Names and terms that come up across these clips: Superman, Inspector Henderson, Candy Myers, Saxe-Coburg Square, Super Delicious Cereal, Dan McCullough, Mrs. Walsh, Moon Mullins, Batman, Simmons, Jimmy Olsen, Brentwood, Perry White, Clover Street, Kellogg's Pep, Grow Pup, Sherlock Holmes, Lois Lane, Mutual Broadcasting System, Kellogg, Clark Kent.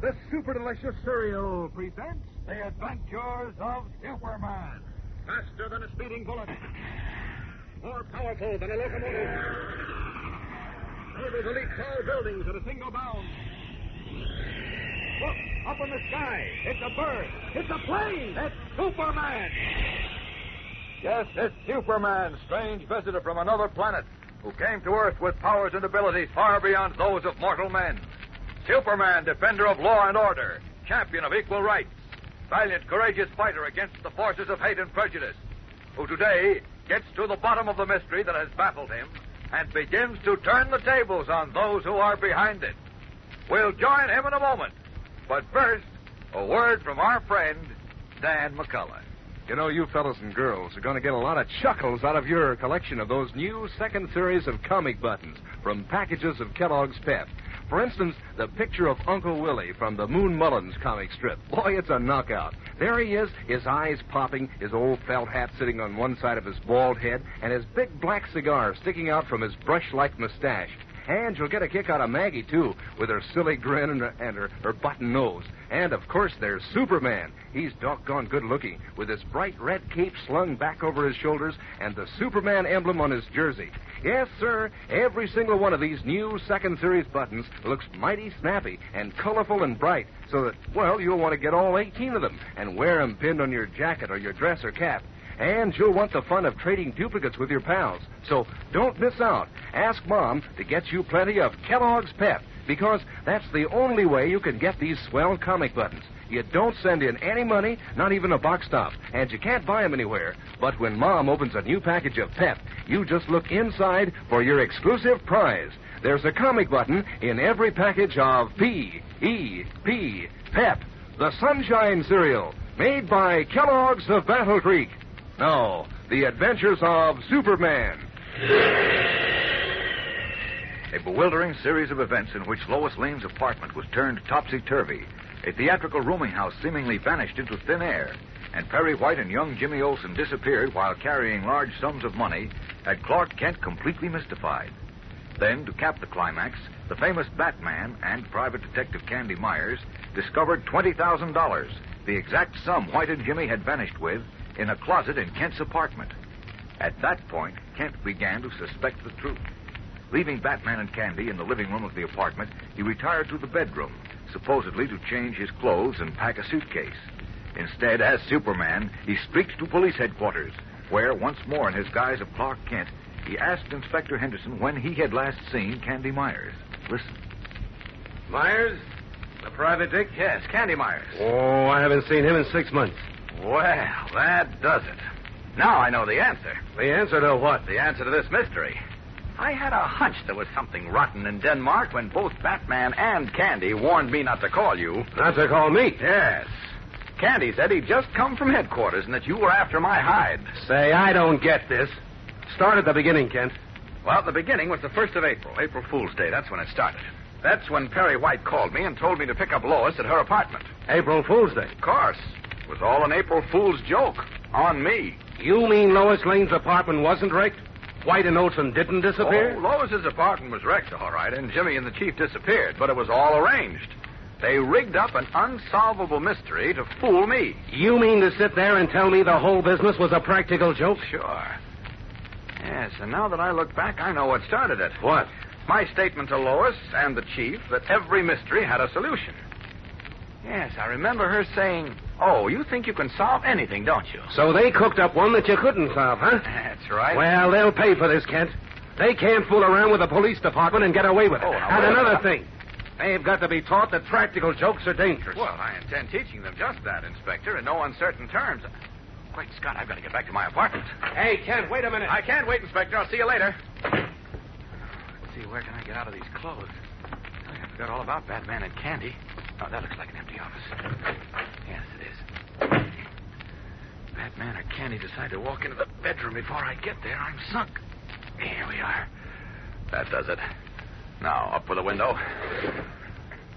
The Super Delicious Cereal presents The Adventures of Superman. Faster than a speeding bullet. More powerful than a locomotive. Able to leap tall buildings at a single bound. Look, up in the sky. It's a bird. It's a plane. It's Superman. Yes, it's Superman, strange visitor from another planet, who came to Earth with powers and abilities far beyond those of mortal men. Superman, defender of law and order, champion of equal rights, valiant, courageous fighter against the forces of hate and prejudice, who today gets to the bottom of the mystery that has baffled him and begins to turn the tables on those who are behind it. We'll join him in a moment, but first, a word from our friend, Dan McCullough. You know, you fellas and girls are going to get a lot of chuckles out of your collection of those new second series of comic buttons from packages of Kellogg's Pep. For instance, the picture of Uncle Willie from the Moon Mullins comic strip. Boy, it's a knockout. There he is, his eyes popping, his old felt hat sitting on one side of his bald head, and his big black cigar sticking out from his brush-like mustache. And you'll get a kick out of Maggie, too, with her silly grin and her button nose. And, of course, there's Superman. He's doggone good-looking, with his bright red cape slung back over his shoulders and the Superman emblem on his jersey. Yes, sir, every single one of these new second series buttons looks mighty snappy and colorful and bright, so that, well, you'll want to get all 18 of them and wear them pinned on your jacket or your dress or cap. And you'll want the fun of trading duplicates with your pals. So don't miss out. Ask Mom to get you plenty of Kellogg's Pep, because that's the only way you can get these swell comic buttons. You don't send in any money, not even a box top, and you can't buy them anywhere. But when Mom opens a new package of Pep, you just look inside for your exclusive prize. There's a comic button in every package of P.E.P. Pep, the Sunshine Cereal, made by Kellogg's of Battle Creek. Now, The Adventures of Superman. A bewildering series of events in which Lois Lane's apartment was turned topsy-turvy, a theatrical rooming house seemingly vanished into thin air, and Perry White and young Jimmy Olsen disappeared while carrying large sums of money, had Clark Kent completely mystified. Then, to cap the climax, the famous Batman and private detective Candy Myers discovered $20,000, the exact sum White and Jimmy had vanished with, in a closet in Kent's apartment. At that point, Kent began to suspect the truth. Leaving Batman and Candy in the living room of the apartment, he retired to the bedroom, supposedly to change his clothes and pack a suitcase. Instead, as Superman, he streaked to police headquarters, where, once more in his guise of Clark Kent, he asked Inspector Henderson when he had last seen Candy Myers. Listen. Myers? The private dick? Yes, Candy Myers. Oh, I haven't seen him in 6 months. Well, that does it. Now I know the answer. The answer to what? The answer to this mystery. I had a hunch there was something rotten in Denmark when both Batman and Candy warned me not to call you. Not to call me? Yes. Candy said he'd just come from headquarters and that you were after my hide. Say, I don't get this. Start at the beginning, Kent. Well, the beginning was the 1st of April, April Fool's Day. That's when it started. That's when Perry White called me and told me to pick up Lois at her apartment. April Fool's Day? Of course. It was all an April Fool's joke on me. You mean Lois Lane's apartment wasn't wrecked? White and Olsen didn't disappear? Oh, Lois's apartment was wrecked, all right, and Jimmy and the Chief disappeared, but it was all arranged. They rigged up an unsolvable mystery to fool me. You mean to sit there and tell me the whole business was a practical joke? Sure. Yes, and now that I look back, I know what started it. What? My statement to Lois and the Chief that every mystery had a solution. Yes, I remember her saying, oh, you think you can solve anything, don't you? So they cooked up one that you couldn't solve, huh? That's right. Well, they'll pay for this, Kent. They can't fool around with the police department and get away with it. Oh, and another thing, they've got to be taught that practical jokes are dangerous. Well, I intend teaching them just that, Inspector, in no uncertain terms. Great Scott, I've got to get back to my apartment. Hey, Kent, wait a minute. I can't wait, Inspector. I'll see you later. see, where can I get out of these clothes? I forgot all about Batman and Candy. Oh, that looks like an empty office. Yes, it is. Batman or Candy decide to walk into the bedroom before I get there, I'm sunk. Here we are. That does it. Now, up with the window.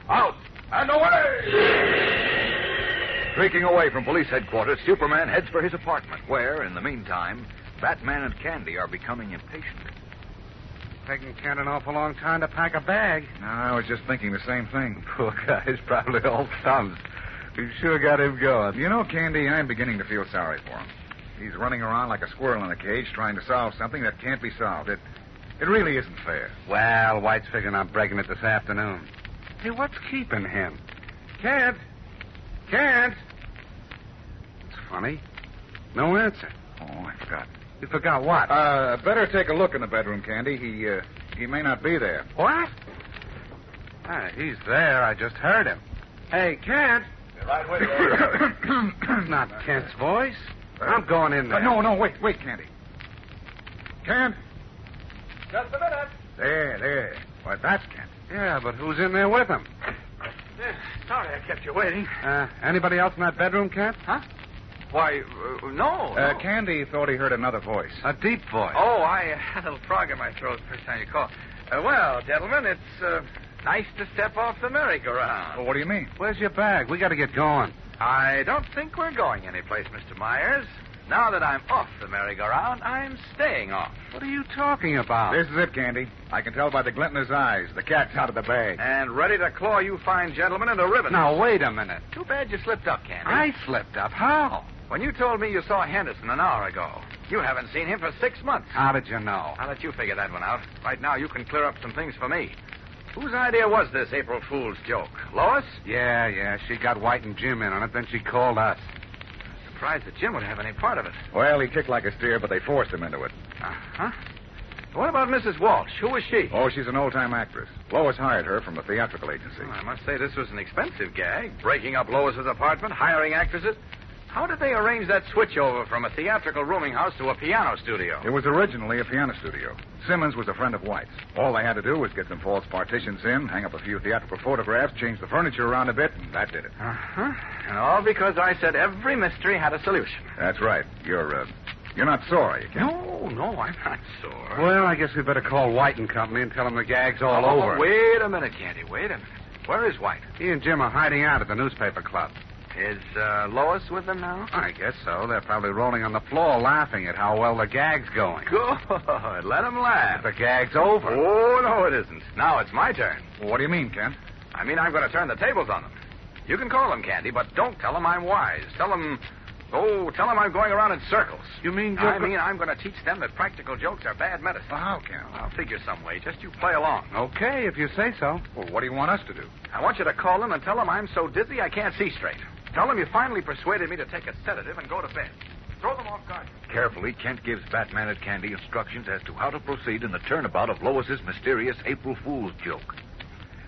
Out and away! Streaking away from police headquarters, Superman heads for his apartment, where, in the meantime, Batman and Candy are becoming impatient. Taking Kent an awful long time to pack a bag. No, I was just thinking the same thing. Poor guy's probably all thumbs. We've sure got him going. You know, Candy, I'm beginning to feel sorry for him. He's running around like a squirrel in a cage trying to solve something that can't be solved. It really isn't fair. Well, White's figuring on breaking it this afternoon. Hey, what's keeping him? Kent! Kent! It's funny. No answer. Oh, I forgot. You forgot what? Better take a look in the bedroom, Candy. He may not be there. What? He's there. I just heard him. Hey, Kent! You're right with you. Not Kent's voice. I'm going in there. No, wait, Candy. Kent! Just a minute. There. Why, that's Kent. Yeah, but who's in there with him? Sorry I kept you waiting. Anybody else in that bedroom, Kent? Huh? Why, no. Candy thought he heard another voice. A deep voice. Oh, I had a little frog in my throat the first time you called. Well, gentlemen, it's nice to step off the merry-go-round. Well, what do you mean? Where's your bag? We got to get going. I don't think we're going anyplace, Mr. Myers. Now that I'm off the merry-go-round, I'm staying off. What are you talking about? This is it, Candy. I can tell by the glint in his eyes. The cat's out of the bag. And ready to claw you fine gentlemen in a ribbon. Now, wait a minute. Too bad you slipped up, Candy. I slipped up? How? When you told me you saw Henderson an hour ago. You haven't seen him for 6 months. How did you know? I'll let you figure that one out. Right now, you can clear up some things for me. Whose idea was this April Fool's joke? Lois? Yeah. She got White and Jim in on it, then she called us. Surprised that Jim would have any part of it. Well, he kicked like a steer, but they forced him into it. Uh-huh. What about Mrs. Walsh? Who was she? Oh, she's an old-time actress. Lois hired her from a theatrical agency. Oh, I must say this was an expensive gag. Breaking up Lois's apartment, hiring actresses. How did they arrange that switch over from a theatrical rooming house to a piano studio? It was originally a piano studio. Simmons was a friend of White's. All they had to do was get some false partitions in, hang up a few theatrical photographs, change the furniture around a bit, and that did it. Uh-huh. And all because I said every mystery had a solution. That's right. You're not sorry, Ken. No, I'm not sore. Well, I guess we better call White and Company and tell them the gag's all over. Wait a minute, Candy. Wait a minute. Where is White? He and Jim are hiding out at the newspaper club. Is Lois with them now? I guess so. They're probably rolling on the floor laughing at how well the gag's going. Good. Let them laugh. The gag's over. Oh, no, it isn't. Now it's my turn. Well, what do you mean, Ken? I mean I'm going to turn the tables on them. You can call them, Candy, but don't tell them I'm wise. Tell them I'm going around in circles. You mean... I mean I'm going to teach them that practical jokes are bad medicine. Well, how, Ken? I'll figure some way. Just you play along. Okay, if you say so. Well, what do you want us to do? I want you to call them and tell them I'm so dizzy I can't see straight. Tell them you finally persuaded me to take a sedative and go to bed. Throw them off guard. Carefully, Kent gives Batman and Candy instructions as to how to proceed in the turnabout of Lois's mysterious April Fool's joke.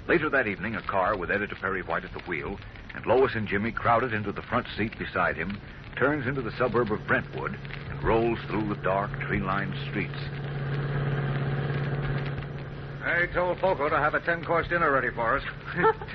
Later that evening, a car with Editor Perry White at the wheel and Lois and Jimmy crowded into the front seat beside him, turns into the suburb of Brentwood and rolls through the dark, tree-lined streets. I told Foco to have a 10-course dinner ready for us.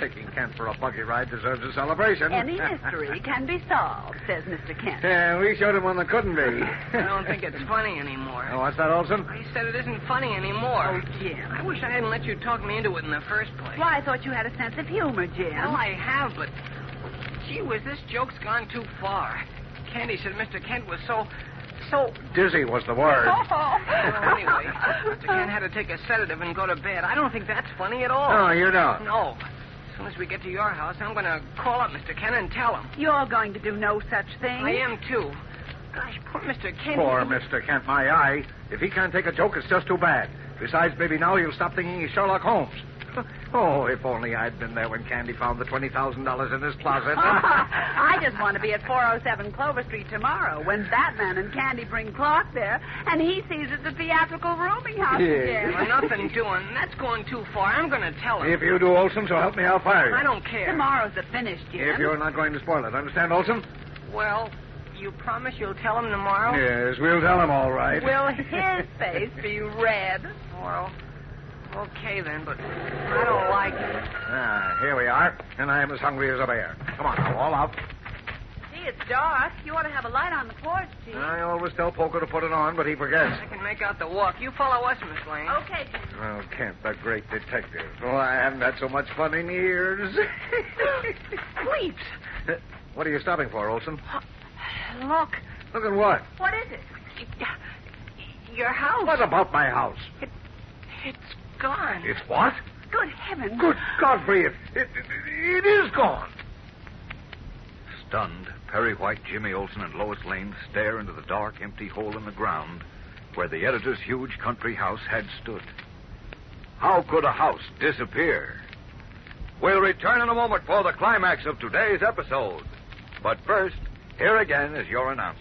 Taking Kent for a buggy ride deserves a celebration. Any mystery can be solved, says Mr. Kent. Yeah, we showed him one that couldn't be. I don't think it's funny anymore. Oh, what's that, Olsen? He said it isn't funny anymore. Oh, Jim. I wish I hadn't let you talk me into it in the first place. Well, I thought you had a sense of humor, Jim. Well, I have, but... Gee whiz, this joke's gone too far. Candy said Mr. Kent was so... Dizzy was the word. Well, anyway, Mr. Kent had to take a sedative and go to bed. I don't think that's funny at all. No, you don't. No. As soon as we get to your house, I'm going to call up Mr. Kent and tell him. You're going to do no such thing. I am, too. Gosh, poor Mr. Kent. Poor Mr. Kent, my eye. If he can't take a joke, it's just too bad. Besides, maybe now you'll stop thinking he's Sherlock Holmes. Oh, if only I'd been there when Candy found the $20,000 in his closet. I just want to be at 407 Clover Street tomorrow when Batman and Candy bring Clark there and he sees it's a theatrical rooming house again. Well, nothing doing. That's going too far. I'm going to tell him. If you do, Olsen, so help me, I'll fire you. I don't care. Tomorrow's the finish, Jim. If you're not going to spoil it. Understand, Olsen? Well... You promise you'll tell him tomorrow? Yes, we'll tell him all right. Will his face be red tomorrow? Okay, then, but I don't like it. Ah, here we are, and I'm as hungry as a bear. Come on, now, all out. Gee, it's dark. You ought to have a light on the porch, Gee. I always tell Poker to put it on, but he forgets. I can make out the walk. You follow us, Miss Lane. Okay, Gee. Oh, Kent, the great detective. Well, I haven't had so much fun in years. Bleeps. What are you stopping for, Olsen? Look. Look at what? What is it? Your house. What about my house? It's gone. It's what? Good heavens. Good God, for you. It is gone. Stunned, Perry White, Jimmy Olsen, and Lois Lane stare into the dark, empty hole in the ground where the editor's huge country house had stood. How could a house disappear? We'll return in a moment for the climax of today's episode. But first, here again is your announcer.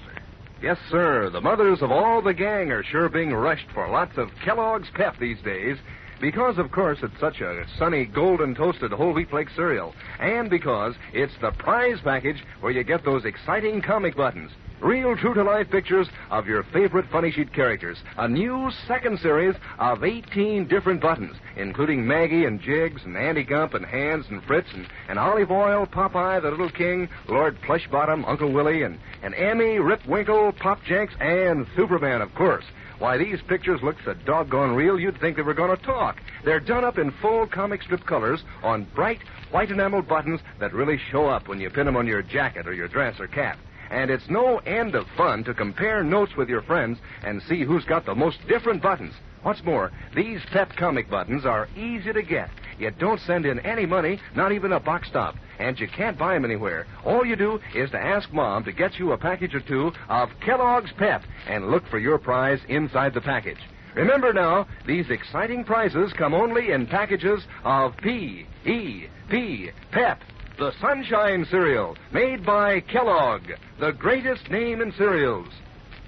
Yes, sir. The mothers of all the gang are sure being rushed for lots of Kellogg's Pep these days because, of course, it's such a sunny, golden-toasted whole wheat flake cereal, and because it's the prize package where you get those exciting comic buttons, real true-to-life pictures of your favorite funny sheet characters, a new second series of 18 different buttons, including Maggie and Jiggs and Andy Gump and Hans and Fritz and Olive Oil, Popeye, the Little King, Lord Plushbottom, Uncle Willie, and Emmy, Rip Winkle, Pop Jenks, and Superman, of course. Why, these pictures look so doggone real, you'd think they were going to talk. They're done up in full comic strip colors on bright, white enameled buttons that really show up when you pin them on your jacket or your dress or cap. And it's no end of fun to compare notes with your friends and see who's got the most different buttons. What's more, these Pep comic buttons are easy to get. You don't send in any money, not even a box stop, and you can't buy them anywhere. All you do is to ask Mom to get you a package or two of Kellogg's Pep and look for your prize inside the package. Remember now, these exciting prizes come only in packages of P.E.P. Pep. The Sunshine Cereal, made by Kellogg, the greatest name in cereals.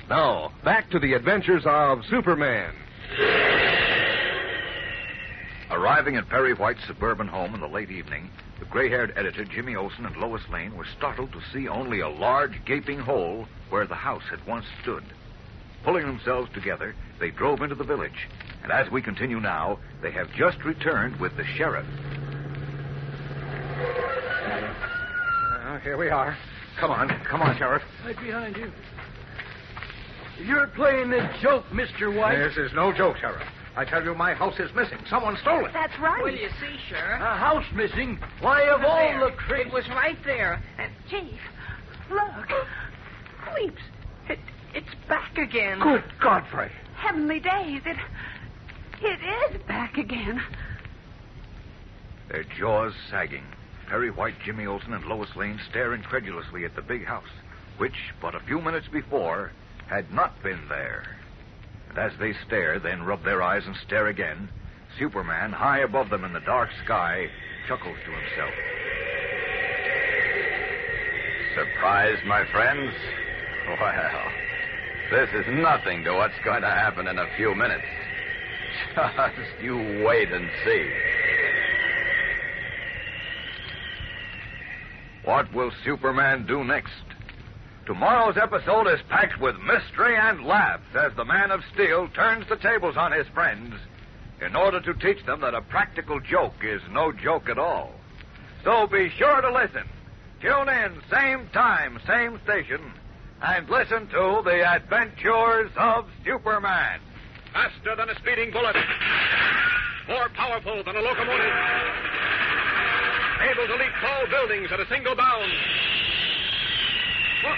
Now, back to the adventures of Superman. Arriving at Perry White's suburban home in the late evening, the gray-haired editor, Jimmy Olsen, and Lois Lane were startled to see only a large, gaping hole where the house had once stood. Pulling themselves together, they drove into the village. And as we continue now, they have just returned with the sheriff. Here we are. Come on, Sheriff. Right behind you. You're playing this joke, Mr. White. This is no joke, Sheriff. I tell you, my house is missing. Someone stole it. That's right. Well, you see, Sheriff. A house missing? Why, of all the crazy... It was right there. And, Chief, look. Weeps. It's back again. Good Godfrey. Heavenly days. It is back again. Their jaws sagging. Perry White, Jimmy Olsen, and Lois Lane stare incredulously at the big house, which, but a few minutes before, had not been there. And as they stare, then rub their eyes and stare again, Superman, high above them in the dark sky, chuckles to himself. Surprised, my friends? Well, this is nothing to what's going to happen in a few minutes. Just you wait and see. What will Superman do next? Tomorrow's episode is packed with mystery and laughs as the Man of Steel turns the tables on his friends in order to teach them that a practical joke is no joke at all. So be sure to listen. Tune in, same time, same station, and listen to The Adventures of Superman. Faster than a speeding bullet. More powerful than a locomotive. Able to leap tall buildings at a single bound. Look,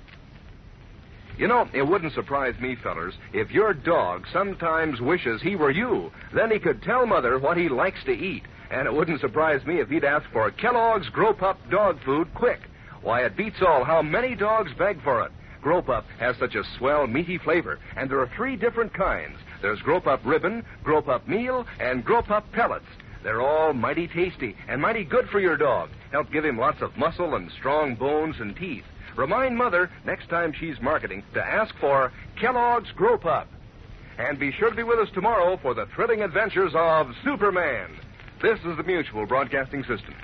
You know, it wouldn't surprise me, fellers, if your dog sometimes wishes he were you. Then he could tell Mother what he likes to eat. And it wouldn't surprise me if he'd ask for Kellogg's Grow Pup dog food quick. Why, it beats all how many dogs beg for it. Grow Pup has such a swell, meaty flavor, and there are 3 different kinds. There's Grow Pup Ribbon, Grow Pup Meal, and Grow Pup Pellets. They're all mighty tasty and mighty good for your dog. Help give him lots of muscle and strong bones and teeth. Remind Mother, next time she's marketing, to ask for Kellogg's Grow Pup. And be sure to be with us tomorrow for the thrilling adventures of Superman. This is the Mutual Broadcasting System.